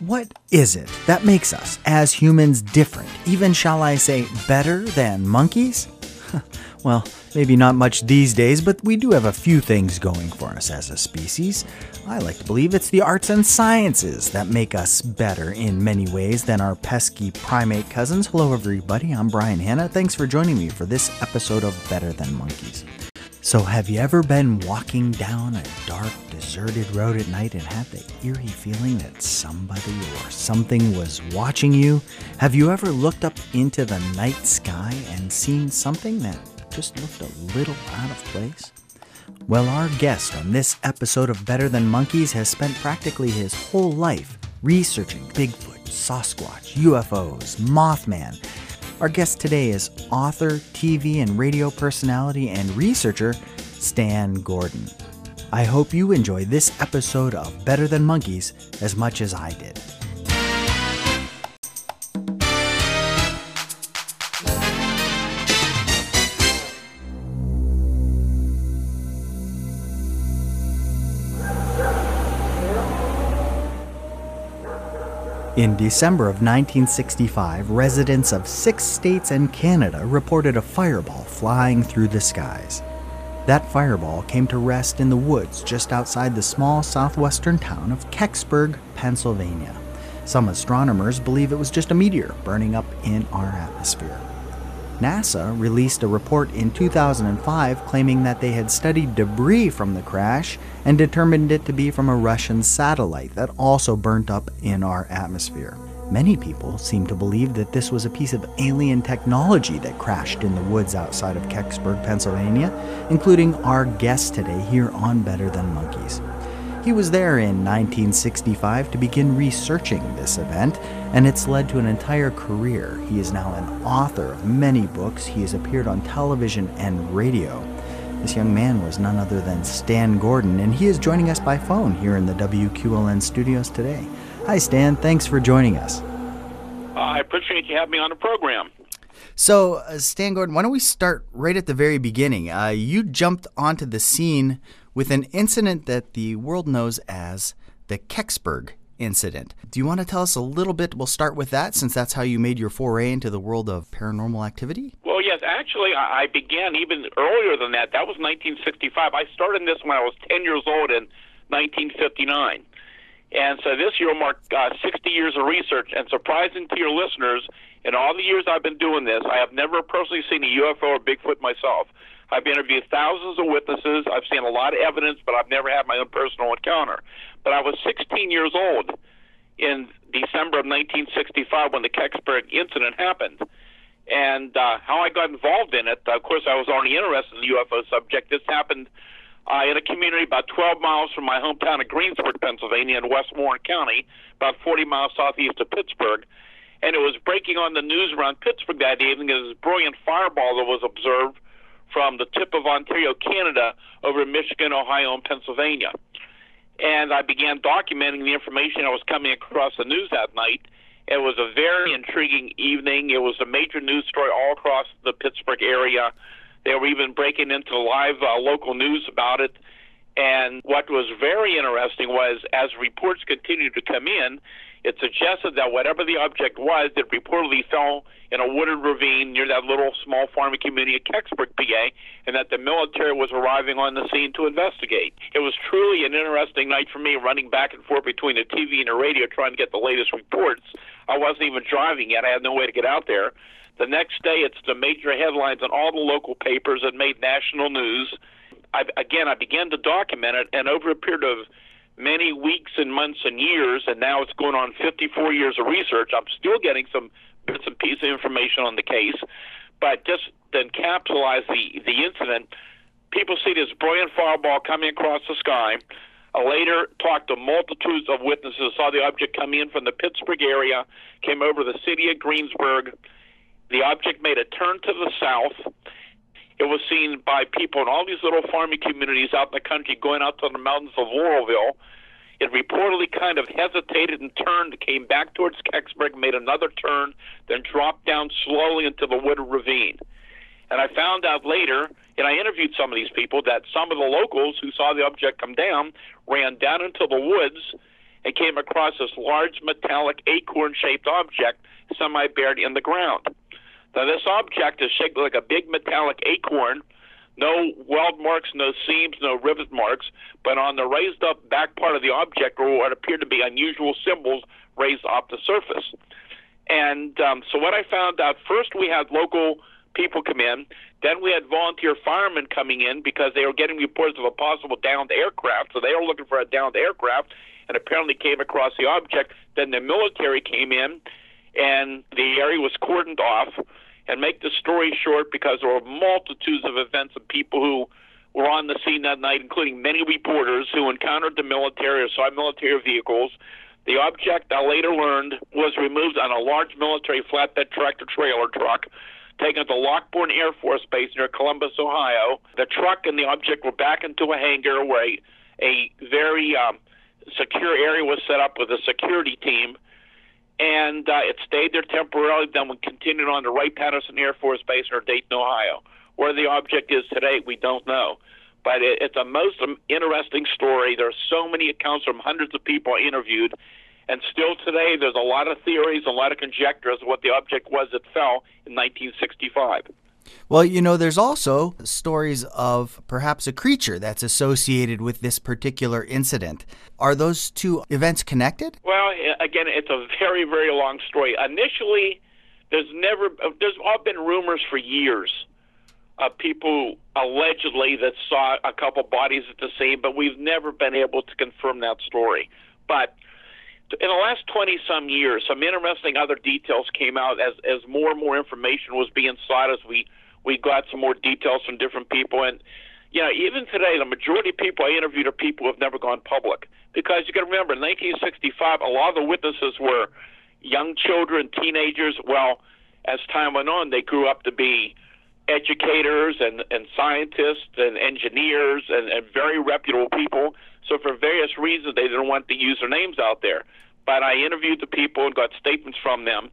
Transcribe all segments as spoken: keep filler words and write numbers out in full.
What is it that makes us, as humans, different, even shall I say better than monkeys? Well, maybe not much these days, but we do have a few things going for us as a species. I like to believe it's the arts and sciences that make us better in many ways than our pesky primate cousins. Hello everybody, I'm Brian Hanna. Thanks for joining me for this episode of Better Than Monkeys. So have you ever been walking down a dark, deserted road at night and had the eerie feeling that somebody or something was watching you? Have you ever looked up into the night sky and seen something that just looked a little out of place? Well, our guest on this episode of Better Than Monkeys has spent practically his whole life researching Bigfoot, Sasquatch, U F Os, Mothman. Our guest today is author, T V and radio personality, and researcher Stan Gordon. I hope you enjoy this episode of Better Than Monkeys as much as I did. In December of nineteen sixty-five, residents of six states and Canada reported a fireball flying through the skies. That fireball came to rest in the woods just outside the small southwestern town of Kecksburg, Pennsylvania. Some astronomers believe it was just a meteor burning up in our atmosphere. NASA released a report in two thousand five claiming that they had studied debris from the crash and determined it to be from a Russian satellite that also burnt up in our atmosphere. Many people seem to believe that this was a piece of alien technology that crashed in the woods outside of Kecksburg, Pennsylvania, including our guest today here on Better Than Monkeys. He was there in nineteen sixty-five to begin researching this event, and it's led to an entire career. He is now an author of many books. He has appeared on television and radio. This young man was none other than Stan Gordon, and he is joining us by phone here in the W Q L N studios today. Hi, Stan. Thanks for joining us. Uh, I appreciate you having me on the program. So, uh, Stan Gordon, why don't we start right at the very beginning? Uh, you jumped onto the scene with an incident that the world knows as the Kecksburg incident. Do you want to tell us a little bit? We'll start with that, since that's how you made your foray into the world of paranormal activity. Well, yes. Actually, I began even earlier than that. That was nineteen sixty-five. I started this when I was ten years old in nineteen fifty-nine. And so this year will mark uh, sixty years of research. And surprising to your listeners, in all the years I've been doing this, I have never personally seen a U F O or Bigfoot myself. I've interviewed thousands of witnesses. I've seen a lot of evidence, but I've never had my own personal encounter. But I was sixteen years old in December of nineteen sixty-five when the Kecksburg incident happened. And uh, how I got involved in it, of course, I was already interested in the U F O subject. This happened uh, in a community about twelve miles from my hometown of Greensburg, Pennsylvania, in Westmoreland County, about forty miles southeast of Pittsburgh. And it was breaking on the news around Pittsburgh that evening as this brilliant fireball that was observed from the tip of Ontario, Canada, over to Michigan, Ohio, and Pennsylvania. And I began documenting the information I was coming across the news that night. It was a very intriguing evening. It was a major news story all across the Pittsburgh area. They were even breaking into live uh, local news about it. And what was very interesting was, as reports continued to come in, it suggested that whatever the object was, it reportedly fell in a wooded ravine near that little small farming community of Kecksburg, P A, and that the military was arriving on the scene to investigate. It was truly an interesting night for me, running back and forth between the T V and the radio trying to get the latest reports. I wasn't even driving yet. I had no way to get out there. The next day, it's the major headlines in all the local papers that made national news. I, again, I began to document it, and over a period of many weeks and months and years, and now it's going on fifty-four years of research, I'm still getting some bits and pieces of information on the case. But just to encapsulate the, the incident, people see this brilliant fireball coming across the sky. I later talked to multitudes of witnesses, saw the object come in from the Pittsburgh area, came over the city of Greensburg. The object made a turn to the south. It was seen by people in all these little farming communities out in the country, going out to the mountains of Laurelville. It reportedly kind of hesitated and turned, came back towards Kecksburg, made another turn, then dropped down slowly into the wooded ravine. And I found out later, and I interviewed some of these people, that some of the locals who saw the object come down ran down into the woods I came across this large metallic acorn-shaped object semi-buried in the ground. Now, this object is shaped like a big metallic acorn, no weld marks, no seams, no rivet marks, but on the raised-up back part of the object were what appeared to be unusual symbols raised off the surface. And um, so what I found out, first we had local people come in, then we had volunteer firemen coming in because they were getting reports of a possible downed aircraft, so they were looking for a downed aircraft and apparently came across the object. Then the military came in, and the area was cordoned off. And make the story short, because there were multitudes of events and people who were on the scene that night, including many reporters who encountered the military or saw military vehicles. The object, I later learned, was removed on a large military flatbed tractor-trailer truck, taken to Lockbourne Air Force Base near Columbus, Ohio. The truck and the object were back into a hangar where a, a very um, secure area was set up with a security team, and uh, it stayed there temporarily, then we continued on to Wright-Patterson Air Force Base near Dayton, Ohio. Where the object is today, we don't know. But it, it's a most interesting story. There are so many accounts from hundreds of people I interviewed. And still today, there's a lot of theories, a lot of conjectures of what the object was that fell in nineteen sixty-five. Well, you know, there's also stories of perhaps a creature that's associated with this particular incident. Are those two events connected? Well, again, it's a very, very long story. Initially, there's never, there's all been rumors for years of people allegedly that saw a couple bodies at the scene, but we've never been able to confirm that story. But in the last twenty-some years, some interesting other details came out as, as more and more information was being sought, as we, we got some more details from different people. And, you know, even today, the majority of people I interviewed are people who have never gone public. Because you can remember, in nineteen sixty-five, a lot of the witnesses were young children, teenagers. Well, as time went on, they grew up to be educators and, and scientists and engineers and, and very reputable people. So for various reasons, they didn't want to use their names out there. But I interviewed the people and got statements from them.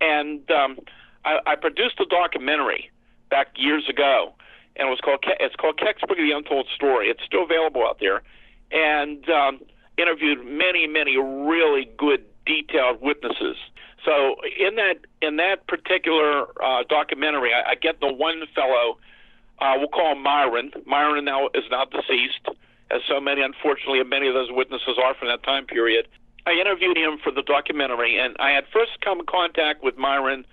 And um, I, I produced a documentary back years ago, and it was called it's called Kecksburg: The Untold Story. It's still available out there. And um, interviewed many, many really good, detailed witnesses. So in that in that particular uh, documentary, I, I get the one fellow, uh, we'll call him Myron. Myron now is now deceased, as so many, unfortunately, many of those witnesses are from that time period. I interviewed him for the documentary, and I had first come in contact with Myron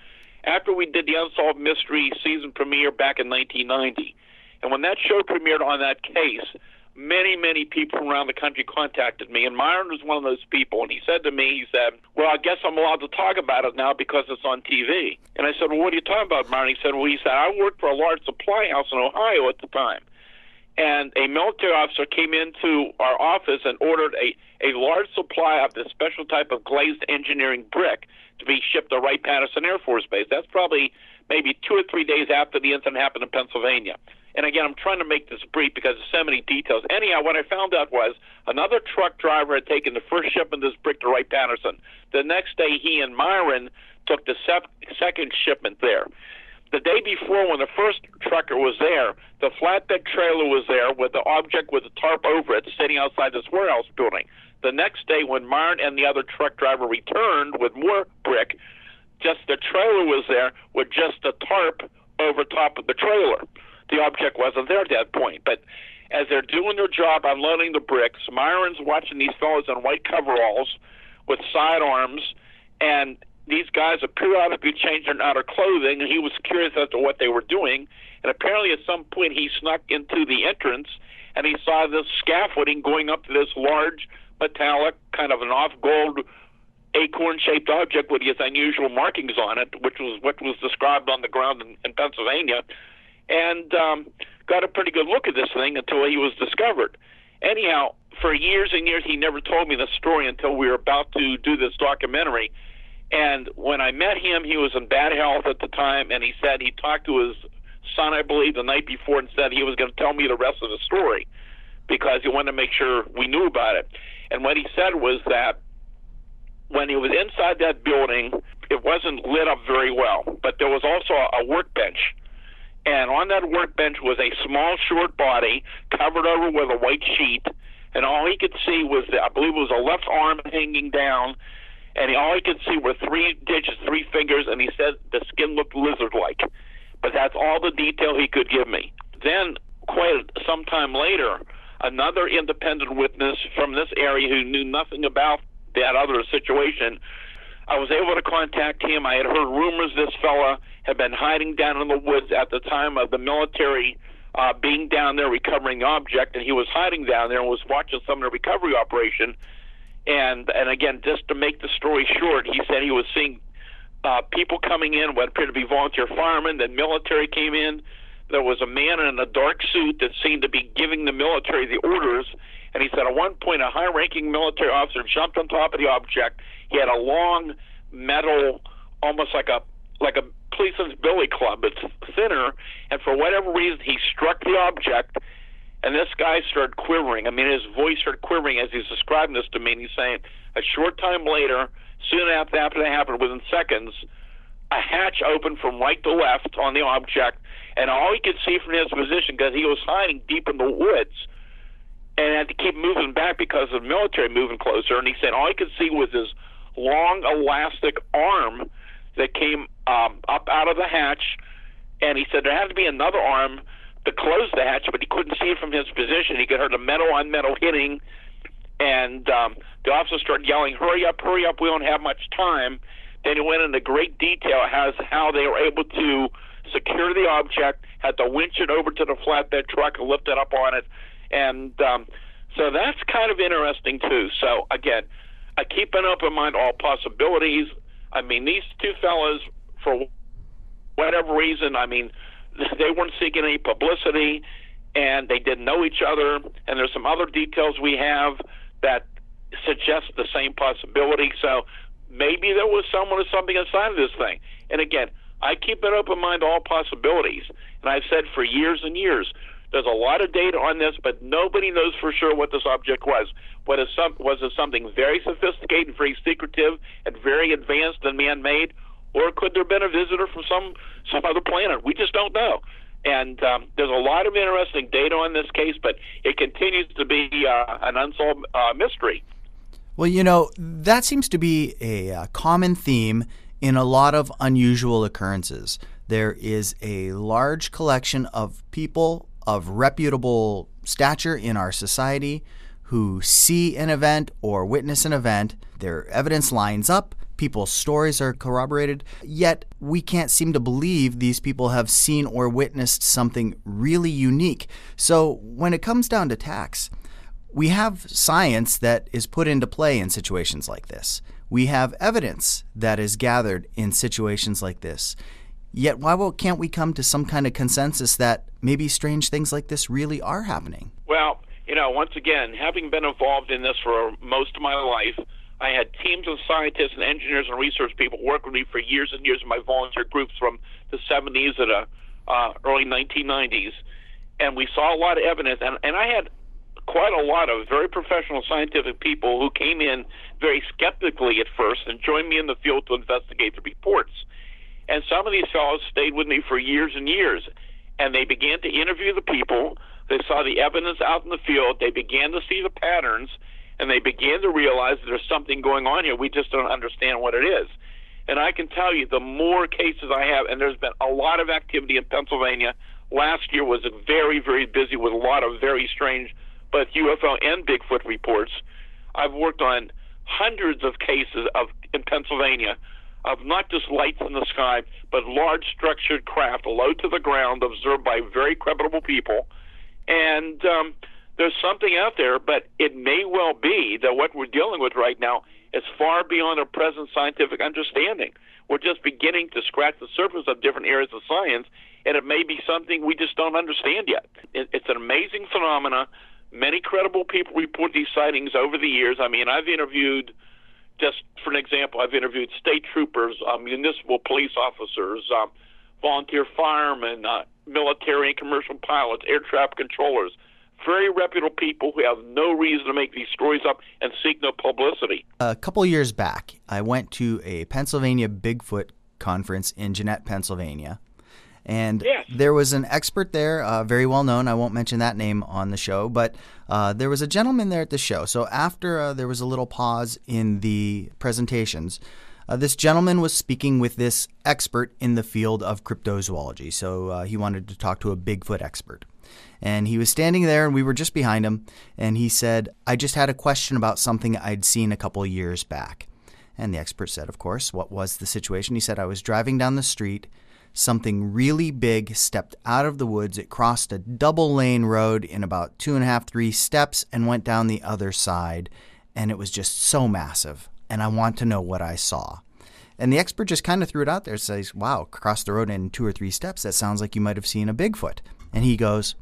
after we did the Unsolved Mystery season premiere back in nineteen ninety. And when that show premiered on that case, many, many people from around the country contacted me, and Myron was one of those people. And he said to me, he said, well, I guess I'm allowed to talk about it now because it's on T V. And I said, well, what are you talking about, Myron? He said, well, he said, I worked for a large supply house in Ohio at the time. And a military officer came into our office and ordered a, a large supply of this special type of glazed engineering brick to be shipped to Wright-Patterson Air Force Base. That's probably maybe two or three days after the incident happened in Pennsylvania. And again, I'm trying to make this brief because there's so many details. Anyhow, what I found out was another truck driver had taken the first shipment of this brick to Wright-Patterson. The next day, he and Myron took the sep- second shipment there. The day before, when the first trucker was there, the flatbed trailer was there with the object with the tarp over it sitting outside this warehouse building. The next day, when Myron and the other truck driver returned with more brick, just the trailer was there with just the tarp over top of the trailer. The object wasn't there at that point. But as they're doing their job unloading the bricks, Myron's watching these fellows in white coveralls with sidearms, and these guys are periodically changing out of clothing, and he was curious as to what they were doing. And apparently at some point he snuck into the entrance, and he saw this scaffolding going up to this large metallic, kind of an off-gold, acorn-shaped object with his unusual markings on it, which was what was described on the ground in, in Pennsylvania, and um, got a pretty good look at this thing until he was discovered. Anyhow, for years and years, he never told me the story until we were about to do this documentary. And when I met him, he was in bad health at the time, and he said he talked to his son, I believe, the night before and said he was going to tell me the rest of the story because he wanted to make sure we knew about it. And what he said was that when he was inside that building, it wasn't lit up very well, but there was also a workbench. And on that workbench was a small, short body covered over with a white sheet, and all he could see was, the, I believe it was a left arm hanging down, and he, all he could see were three digits, three fingers, and he said the skin looked lizard-like. But that's all the detail he could give me. Then, quite some time later, another independent witness from this area who knew nothing about that other situation, I was able to contact him. I had heard rumors this fella had been hiding down in the woods at the time of the military uh, being down there recovering the object, and he was hiding down there and was watching some of the recovery operation. And, and again, just to make the story short, he said he was seeing uh, people coming in, what appeared to be volunteer firemen, then military came in. There was a man in a dark suit that seemed to be giving the military the orders, and he said at one point a high-ranking military officer jumped on top of the object. He had a long metal, almost like a like a policeman's billy club. It's thinner, and for whatever reason, he struck the object, and this guy started quivering. I mean, his voice started quivering as he's describing this to me, and he's saying a short time later, soon after that happened, within seconds, a hatch opened from right to left on the object, and all he could see from his position, because he was hiding deep in the woods, and had to keep moving back because of the military moving closer, and he said all he could see was his long elastic arm that came um, up out of the hatch, and he said there had to be another arm to close the hatch, but he couldn't see it from his position. He could hear the metal on metal hitting, and um, the officer started yelling, "Hurry up, hurry up, we don't have much time." Then he went into great detail as how they were able to secure the object, had to winch it over to the flatbed truck and lift it up on it. And um, so that's kind of interesting, too. So, again, I keep an open mind, all possibilities. I mean, these two fellas, for whatever reason, I mean, they weren't seeking any publicity, and they didn't know each other. And there's some other details we have that suggest the same possibility. So maybe there was someone or something inside of this thing. And again, I keep an open mind to all possibilities. And I've said for years and years, there's a lot of data on this, but nobody knows for sure what this object was. What is some, was it something very sophisticated, very secretive, and very advanced and man-made? Or could there have been a visitor from some, some other planet? We just don't know. And um, there's a lot of interesting data on this case, but it continues to be uh, an unsolved uh, mystery. Well, you know, that seems to be a uh, common theme in a lot of unusual occurrences. There is a large collection of people of reputable stature in our society who see an event or witness an event. Their evidence lines up. People's stories are corroborated. Yet we can't seem to believe these people have seen or witnessed something really unique. So when it comes down to tax, we have science that is put into play in situations like this. We have evidence that is gathered in situations like this. Yet why can't we come to some kind of consensus that maybe strange things like this really are happening? Well, you know, once again, having been involved in this for most of my life, I had teams of scientists and engineers and research people work with me for years and years in my volunteer groups from the seventies to the uh, early nineteen nineties. And we saw a lot of evidence, and, and I had quite a lot of very professional scientific people who came in very skeptically at first and joined me in the field to investigate the reports. And some of these fellows stayed with me for years and years, and they began to interview the people. They saw the evidence out in the field. They began to see the patterns, and they began to realize that there's something going on here. We just don't understand what it is. And I can tell you, the more cases I have, and there's been a lot of activity in Pennsylvania. Last year was very, very busy with a lot of very strange both U F O and Bigfoot reports. I've worked on hundreds of cases of in Pennsylvania of not just lights in the sky, but large structured craft low to the ground observed by very credible people. And um, there's something out there, but it may well be that what we're dealing with right now is far beyond our present scientific understanding. We're just beginning to scratch the surface of different areas of science, and it may be something we just don't understand yet. It, it's an amazing phenomenon. Many credible people report these sightings over the years. I mean, I've interviewed, just for an example, I've interviewed state troopers, uh, municipal police officers, um, volunteer firemen, uh, military and commercial pilots, air traffic controllers, very reputable people who have no reason to make these stories up and seek no publicity. A couple years back, I went to a Pennsylvania Bigfoot conference in Jeanette, Pennsylvania, And yes. there was an expert there, uh, very well known. I won't mention that name on the show, but uh, there was a gentleman there at the show. So after uh, there was a little pause in the presentations, uh, this gentleman was speaking with this expert in the field of cryptozoology. So uh, he wanted to talk to a Bigfoot expert. And he was standing there, and we were just behind him, and he said, "I just had a question about something I'd seen a couple years back." And the expert said, of course, what was the situation? He said, "I was driving down the street. Something really big stepped out of the woods. It crossed a double-lane road in about two and a half, three steps and went down the other side, and it was just so massive, and I want to know what I saw." And the expert just kind of threw it out there, says, "Wow, cross the road in two or three steps. That sounds like you might have seen a Bigfoot." And he goes,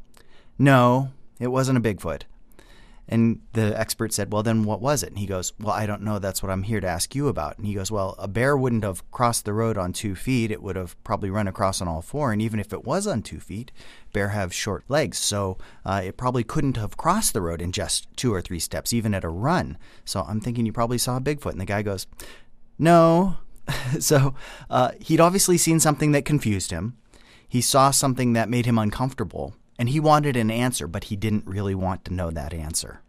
"No, it wasn't a Bigfoot." And the expert said, "Well, then what was it?" And he goes, "Well, I don't know. That's what I'm here to ask you about." And he goes, "Well, a bear wouldn't have crossed the road on two feet. It would have probably run across on all four. And even if it was on two feet, bear have short legs. So uh, it probably couldn't have crossed the road in just two or three steps, even at a run. So I'm thinking you probably saw a Bigfoot." And the guy goes, "No." So uh, he'd obviously seen something that confused him. He saw something that made him uncomfortable. And he wanted an answer, but he didn't really want to know that answer.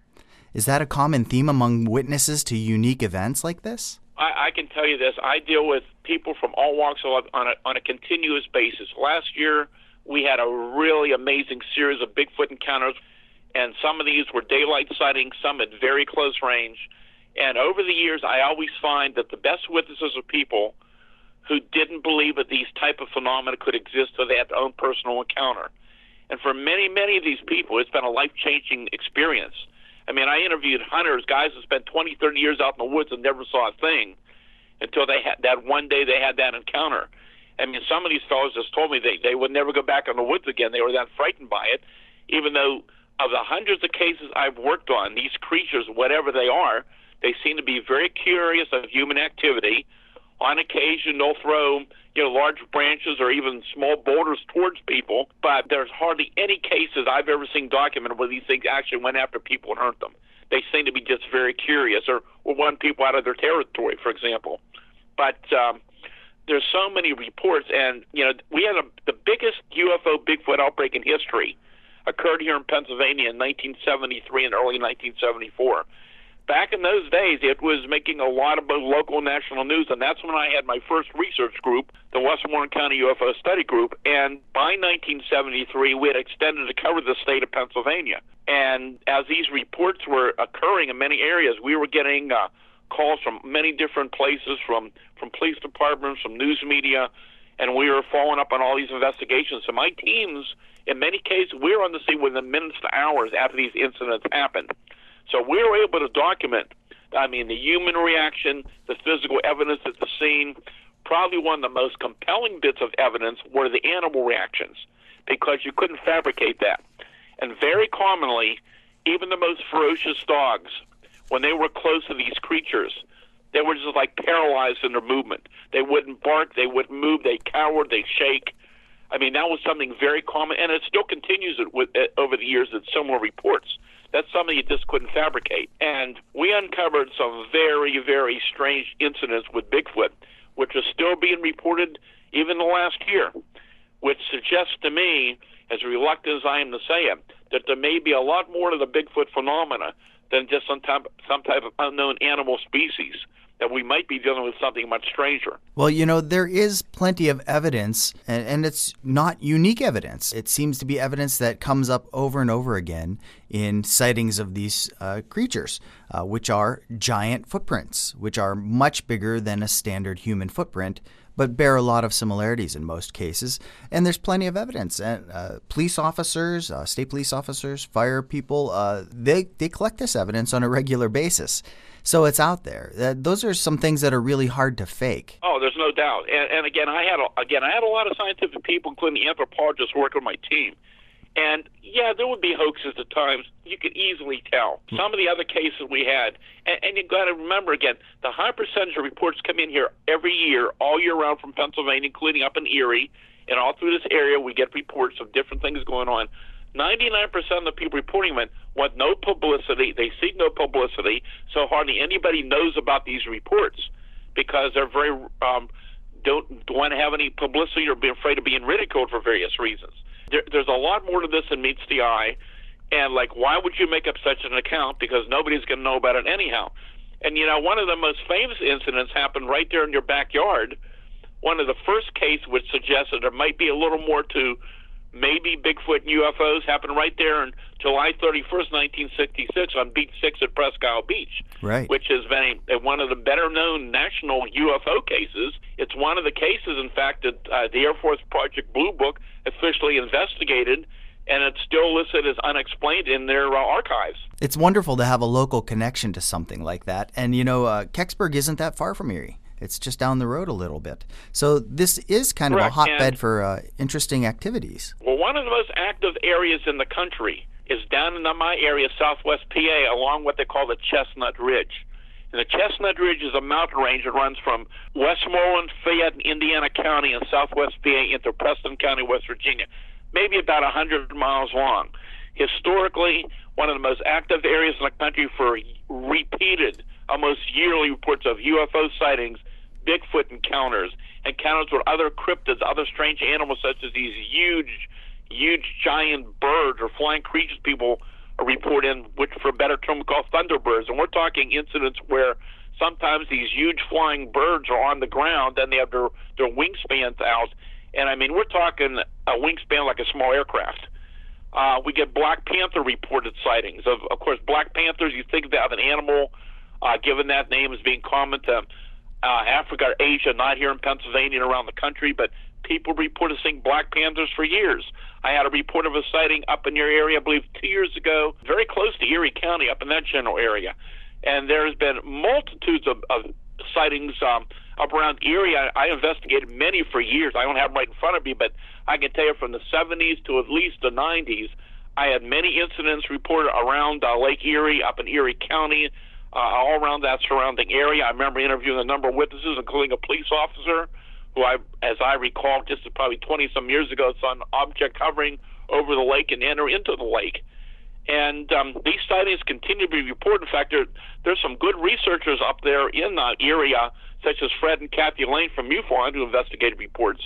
Is that a common theme among witnesses to unique events like this? I, I can tell you this. I deal with people from all walks of life on a, on a continuous basis. Last year, we had a really amazing series of Bigfoot encounters, and some of these were daylight sightings, some at very close range. And over the years, I always find that the best witnesses are people who didn't believe that these type of phenomena could exist, so they had their own personal encounter. And for many, many of these people, it's been a life-changing experience. I mean, I interviewed hunters, guys that spent twenty, thirty years out in the woods and never saw a thing until they had that one day they had that encounter. I mean, some of these fellows just told me they, they would never go back in the woods again. They were that frightened by it, even though of the hundreds of cases I've worked on, these creatures, whatever they are, they seem to be very curious of human activity. On occasion, they'll throw, you know, large branches or even small boulders towards people, but there's hardly any cases I've ever seen documented where these things actually went after people and hurt them. They seem to be just very curious or, or run people out of their territory, for example. But um, there's so many reports, and, you know, we had a, the biggest U F O Bigfoot outbreak in history occurred here in Pennsylvania in nineteen seventy-three and early nineteen seventy-four. Back in those days, it was making a lot of both local and national news, and that's when I had my first research group, the Westmoreland County U F O Study Group, and by nineteen seventy-three, we had extended to cover the state of Pennsylvania. And as these reports were occurring in many areas, we were getting uh, calls from many different places, from, from police departments, from news media, and we were following up on all these investigations. So my teams, in many cases, we were on the scene within minutes to hours after these incidents happened. So we were able to document, I mean, the human reaction, the physical evidence at the scene. Probably one of the most compelling bits of evidence were the animal reactions, because you couldn't fabricate that. And very commonly, even the most ferocious dogs, when they were close to these creatures, they were just like paralyzed in their movement. They wouldn't bark, they wouldn't move, they cowered, they shake. I mean, that was something very common, and it still continues with, uh, over the years in similar reports. That's something you just couldn't fabricate. And we uncovered some very, very strange incidents with Bigfoot, which is still being reported even the last year, which suggests to me, as reluctant as I am to say it, that there may be a lot more to the Bigfoot phenomena than just some type, some type of unknown animal species, that we might be dealing with something much stranger. Well, you know, there is plenty of evidence, and, and it's not unique evidence. It seems to be evidence that comes up over and over again in sightings of these uh, creatures, uh, which are giant footprints, which are much bigger than a standard human footprint, but bear a lot of similarities in most cases. And there's plenty of evidence. And uh, police officers, uh, state police officers, fire people, uh, they, they collect this evidence on a regular basis. So it's out there. Uh, those are some things that are really hard to fake. Oh, there's no doubt. And, and again, I had a, again, I had a lot of scientific people, including anthropologists, working on my team. And, yeah, there would be hoaxes at times. You could easily tell. Some of the other cases we had, and, and you've got to remember, again, the high percentage of reports come in here every year, all year round from Pennsylvania, including up in Erie, and all through this area we get reports of different things going on. ninety-nine percent of the people reporting them want no publicity. They seek no publicity, so hardly anybody knows about these reports because they're very um, don't want to have any publicity or be afraid of being ridiculed for various reasons. There, there's a lot more to this than meets the eye, and, like, why would you make up such an account? Because nobody's going to know about it anyhow. And, you know, one of the most famous incidents happened right there in your backyard. One of the first cases which suggested there might be a little more to maybe Bigfoot and U F Os happened right there on July thirty-first, nineteen sixty-six on Beach six at Presque Isle Beach, right. Which has been a, one of the better-known national U F O cases. It's one of the cases, in fact, that uh, the Air Force Project Blue Book officially investigated, and it's still listed as unexplained in their uh, archives. It's wonderful to have a local connection to something like that. And, you know, uh, Kecksburg isn't that far from Erie. It's just down the road a little bit. So this is kind Correct. of a hotbed and, for uh, interesting activities. Well, one of the most active areas in the country is down in my area, southwest P A, along what they call the Chestnut Ridge. And the Chestnut Ridge is a mountain range that runs from Westmoreland, Fayette, Indiana County, and southwest P A into Preston County, West Virginia, maybe about one hundred miles long. Historically, one of the most active areas in the country for repeated, almost yearly reports of U F O sightings, Bigfoot encounters, encounters with other cryptids, other strange animals such as these huge, huge giant birds or flying creatures people report in, which for a better term we call thunderbirds. And we're talking incidents where sometimes these huge flying birds are on the ground and they have their, their wingspans out. And, I mean, we're talking a wingspan like a small aircraft. Uh, we get Black Panther reported sightings. Of, of course, Black Panthers, you think about an animal uh, given that name as being common to uh, Africa or Asia, not here in Pennsylvania and around the country, but people reported seeing Black Panthers for years. I had a report of a sighting up in your area, I believe, two years ago, very close to Erie County, up in that general area. And there's been multitudes of, of sightings um, up around Erie. I, I investigated many for years. I don't have them right in front of me, but I can tell you from the seventies to at least the nineties, I had many incidents reported around uh, Lake Erie, up in Erie County, uh, all around that surrounding area. I remember interviewing a number of witnesses, including a police officer who, I, as I recall, just probably twenty-some years ago, saw an object hovering over the lake and enter into the lake. And um, these sightings continue to be reported. In fact, there, there's some good researchers up there in the area, such as Fred and Kathy Lane from MUFON, who investigated reports.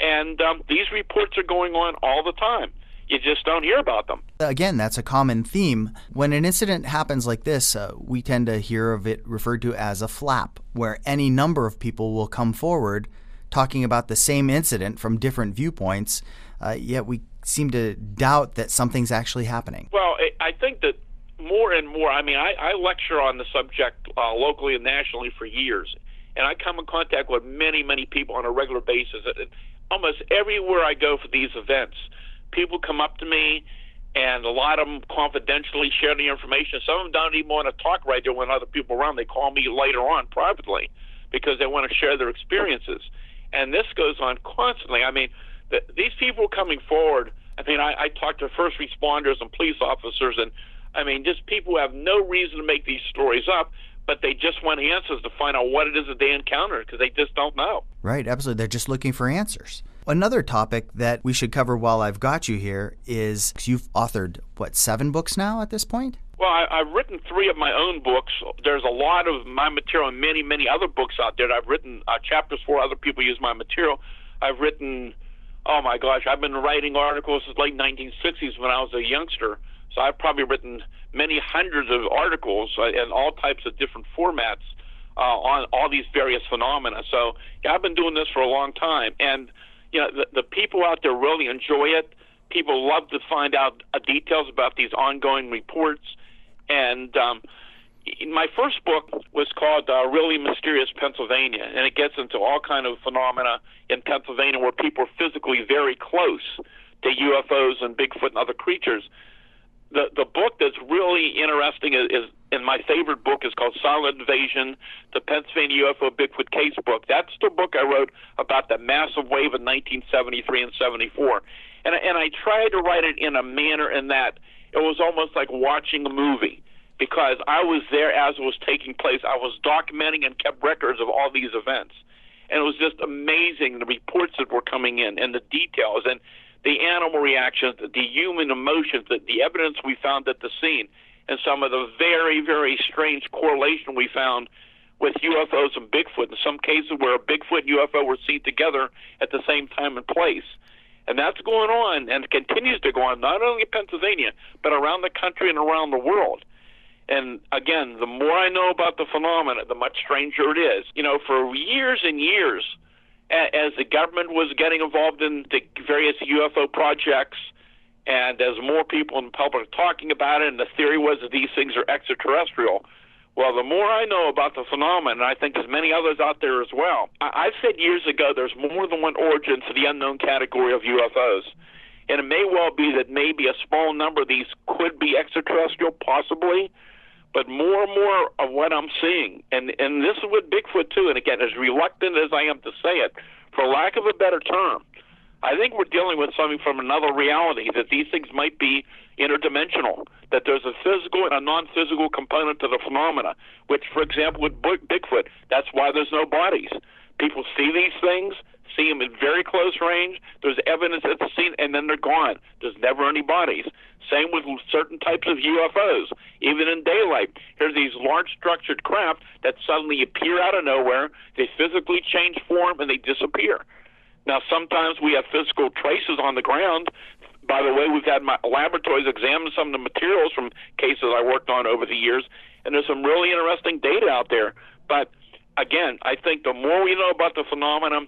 And um, these reports are going on all the time. You just don't hear about them. Again, that's a common theme. When an incident happens like this, uh, we tend to hear of it referred to as a flap, where any number of people will come forward talking about the same incident from different viewpoints, uh, yet we seem to doubt that something's actually happening. Well, I think that more and more, I mean, I, I lecture on the subject uh, locally and nationally for years, and I come in contact with many, many people on a regular basis. And almost everywhere I go for these events, people come up to me, and a lot of them confidentially share the information. Some of them don't even want to talk right there when other people are around. They call me later on privately because they want to share their experiences. And this goes on constantly. I mean, the, these people coming forward, I mean, I, I talked to first responders and police officers, and, I mean, just people who have no reason to make these stories up, but they just want answers to find out what it is that they encountered because they just don't know. Right, absolutely. They're just looking for answers. Another topic that we should cover while I've got you here is you've authored, what, seven books now at this point? Well, I, I've written three of my own books. There's a lot of my material and many, many other books out there that I've written uh, chapters for. Other people use my material. I've written... Oh, my gosh, I've been writing articles since the late nineteen sixties when I was a youngster, so I've probably written many hundreds of articles in all types of different formats uh, on all these various phenomena. So yeah, I've been doing this for a long time, and you know the, the people out there really enjoy it. People love to find out uh, details about these ongoing reports, and um, my first book was called uh, Really Mysterious Pennsylvania, and it gets into all kind of phenomena in Pennsylvania where people are physically very close to U F Os and Bigfoot and other creatures. The the book that's really interesting is, is and my favorite book is called Solid Invasion, the Pennsylvania U F O Bigfoot Casebook. That's the book I wrote about the massive wave in nineteen seventy-three and seventy-four. And, and I tried to write it in a manner in that it was almost like watching a movie, because I was there as it was taking place. I was documenting and kept records of all these events. And it was just amazing, the reports that were coming in and the details and the animal reactions, the human emotions, the, the evidence we found at the scene, and some of the very, very strange correlation we found with U F Os and Bigfoot, in some cases where a Bigfoot and U F O were seen together at the same time and place. And that's going on and continues to go on, not only in Pennsylvania, but around the country and around the world. And again, the more I know about the phenomena, the much stranger it is. You know, for years and years, as the government was getting involved in the various U F O projects, and as more people in the public are talking about it, and the theory was that these things are extraterrestrial. Well, the more I know about the phenomenon, I think there's many others out there as well. I- I've said years ago there's more than one origin to the unknown category of U F Os. And it may well be that maybe a small number of these could be extraterrestrial, possibly, but more and more of what I'm seeing, and, and this is with Bigfoot too, and again, as reluctant as I am to say it, for lack of a better term, I think we're dealing with something from another reality, that these things might be interdimensional, that there's a physical and a non-physical component to the phenomena, which, for example, with Bigfoot, that's why there's no bodies. People see these things, see them at very close range, there's evidence at the scene, and then they're gone. There's never any bodies. Same with certain types of U F Os, even in daylight. Here's these large structured craft that suddenly appear out of nowhere, they physically change form, and they disappear. Now, sometimes we have physical traces on the ground. By the way, we've had my laboratories examine some of the materials from cases I worked on over the years, and there's some really interesting data out there. But, again, I think the more we know about the phenomenon,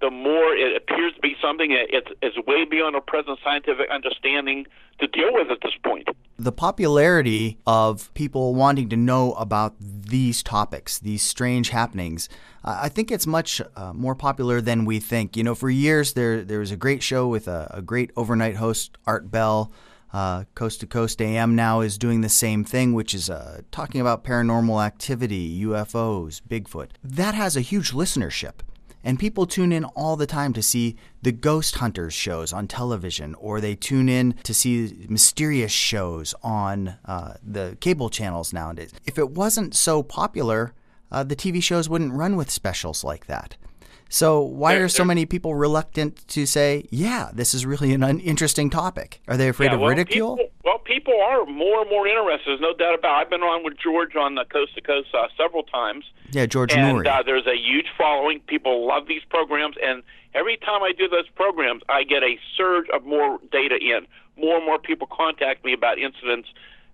the more it appears to be something that is way beyond our present scientific understanding to deal with at this point. The popularity of people wanting to know about these topics, these strange happenings, uh, I think it's much uh, more popular than we think. You know, for years there, there was a great show with a, a great overnight host, Art Bell. Uh, Coast to Coast A M now is doing the same thing, which is uh, talking about paranormal activity, U F Os, Bigfoot. That has a huge listenership. And people tune in all the time to see the ghost hunters shows on television, or they tune in to see mysterious shows on uh, the cable channels nowadays. If it wasn't so popular, uh, the T V shows wouldn't run with specials like that. So why are so many people reluctant to say, yeah, this is really an interesting topic? Are they afraid yeah, well, of ridicule? People, well, people are more and more interested. There's no doubt about it. I've been on with George on the Coast to Coast uh, several times. Yeah, George Noory. And uh, there's a huge following. People love these programs. And every time I do those programs, I get a surge of more data in. More and more people contact me about incidents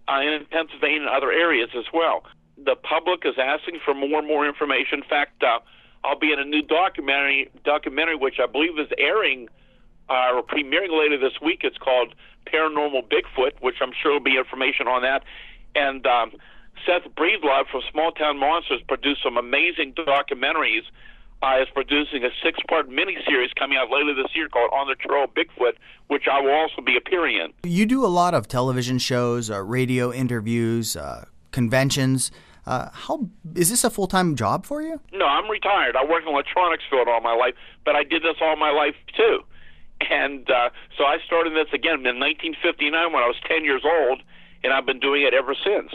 uh, in Pennsylvania and other areas as well. The public is asking for more and more information. In fact, uh, I'll be in a new documentary, documentary which I believe is airing uh, or premiering later this week. It's called Paranormal Bigfoot, which I'm sure will be information on that. And um, Seth Breedlove from Small Town Monsters produced some amazing documentaries. Uh, is producing a six-part miniseries coming out later this year called On the Trail Bigfoot, which I will also be appearing in. You do a lot of television shows, uh, radio interviews, uh, conventions. Uh, how is this a full-time job for you? No, I'm retired. I work in the electronics field all my life, but I did this all my life too. And uh, so I started this again in nineteen fifty-nine when I was ten years old, and I've been doing it ever since.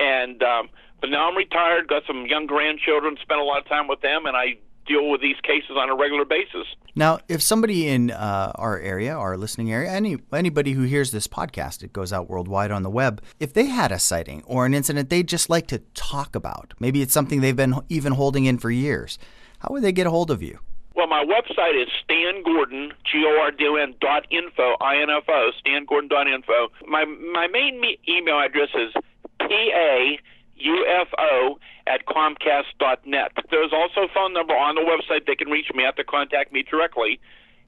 And um, but now I'm retired, got some young grandchildren, spent a lot of time with them, and I deal with these cases on a regular basis. Now, if somebody in uh, our area, our listening area, any anybody who hears this podcast, it goes out worldwide on the web, if they had a sighting or an incident they'd just like to talk about, maybe it's something they've been even holding in for years, how would they get a hold of you? Well, my website is Stan Gordon, G O R D O N dot info, I N F O, stan gordon dot info. My, my main me- email address is P A U F O at comcast dot net. There's also a phone number on the website. They can reach me at to contact me directly.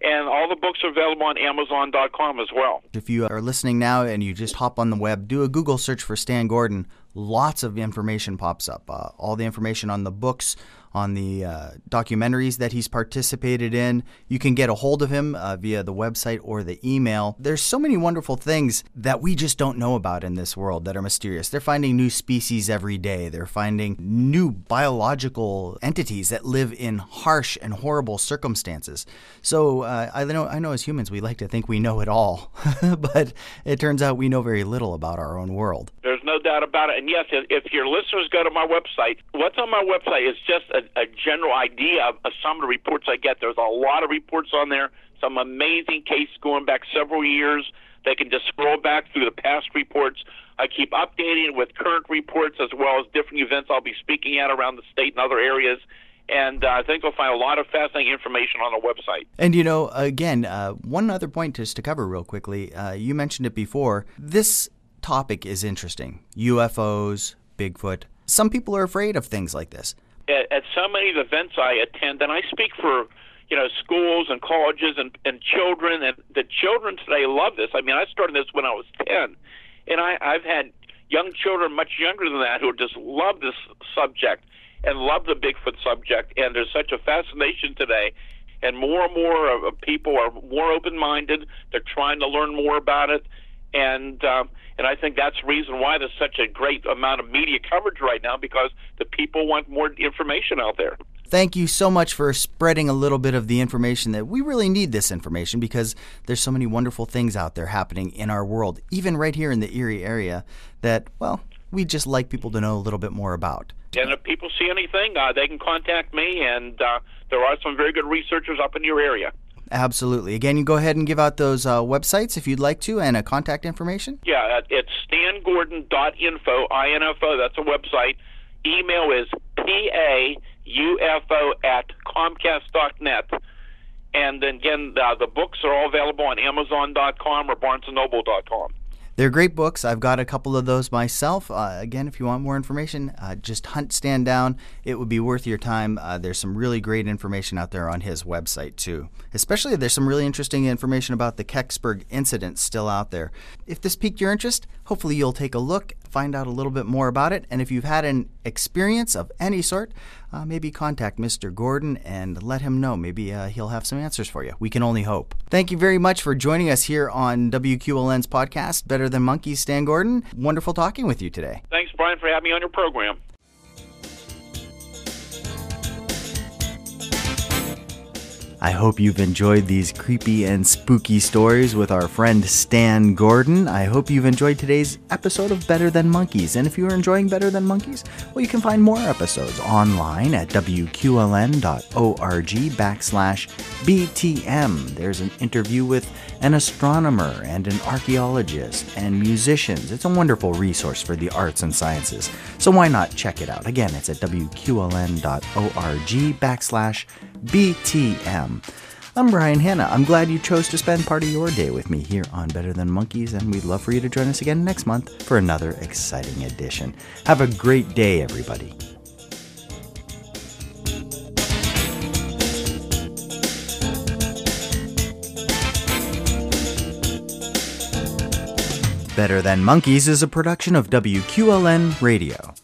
And all the books are available on amazon dot com as well. If you are listening now and you just hop on the web, do a Google search for Stan Gordon. Lots of information pops up. Uh, all the information on the books, on the uh, documentaries that he's participated in. You can get a hold of him uh, via the website or the email. There's so many wonderful things that we just don't know about in this world that are mysterious. They're finding new species every day. They're finding new biological entities that live in harsh and horrible circumstances. So uh, I know, I know as humans we like to think we know it all, but it turns out we know very little about our own world. There's no doubt about it. And yes, if your listeners go to my website, what's on my website is just a a general idea of some of the reports I get. There's a lot of reports on there, some amazing cases going back several years. They can just scroll back through the past reports. I keep updating with current reports as well as different events I'll be speaking at around the state and other areas. And uh, I think you'll find a lot of fascinating information on the website. And, you know, again, uh, one other point just to cover real quickly. Uh, you mentioned it before. This topic is interesting. U F Os, Bigfoot. Some people are afraid of things like this. At, at so many of the events I attend, and I speak for, you know, schools and colleges and, and children, and the children today love this. I mean, I started this when I was ten, and I, I've had young children much younger than that who just love this subject and love the Bigfoot subject, and there's such a fascination today, and more and more of people are more open-minded. They're trying to learn more about it, and um, and I think that's the reason why there's such a great amount of media coverage right now, because the people want more information out there. Thank you so much for spreading a little bit of the information that we really need, this information, because there's so many wonderful things out there happening in our world, even right here in the Erie area, that, well, we'd just like people to know a little bit more about. And if people see anything, uh, they can contact me, and uh, there are some very good researchers up in your area. Absolutely. Again, you go ahead and give out those uh, websites if you'd like to, and uh, contact information. Yeah, it's stan gordon dot info, I N F O, that's a website. Email is P A U F O at comcast dot net. And then again, uh, the books are all available on amazon dot com or barnes and noble dot com. They're great books. I've got a couple of those myself. Uh, again, if you want more information, uh, just hunt Stan down. It would be worth your time. Uh, there's some really great information out there on his website, too. Especially, there's some really interesting information about the Kecksburg incident still out there. If this piqued your interest, hopefully you'll take a look, find out a little bit more about it. And if you've had an experience of any sort, uh, maybe contact Mister Gordon and let him know. Maybe uh, he'll have some answers for you. We can only hope. Thank you very much for joining us here on W Q L N's podcast, Better Than Monkeys, Stan Gordon. Wonderful talking with you today. Thanks, Brian, for having me on your program. I hope you've enjoyed these creepy and spooky stories with our friend Stan Gordon. I hope you've enjoyed today's episode of Better Than Monkeys. And if you are enjoying Better Than Monkeys, well, you can find more episodes online at w q l n dot org backslash B T M. There's an interview with an astronomer and an archaeologist and musicians. It's a wonderful resource for the arts and sciences. So why not check it out? Again, it's at w q l n dot org backslash B T M. I'm Brian Hanna. I'm glad you chose to spend part of your day with me here on Better Than Monkeys, and we'd love for you to join us again next month for another exciting edition. Have a great day, everybody. Better Than Monkeys is a production of W Q L N Radio.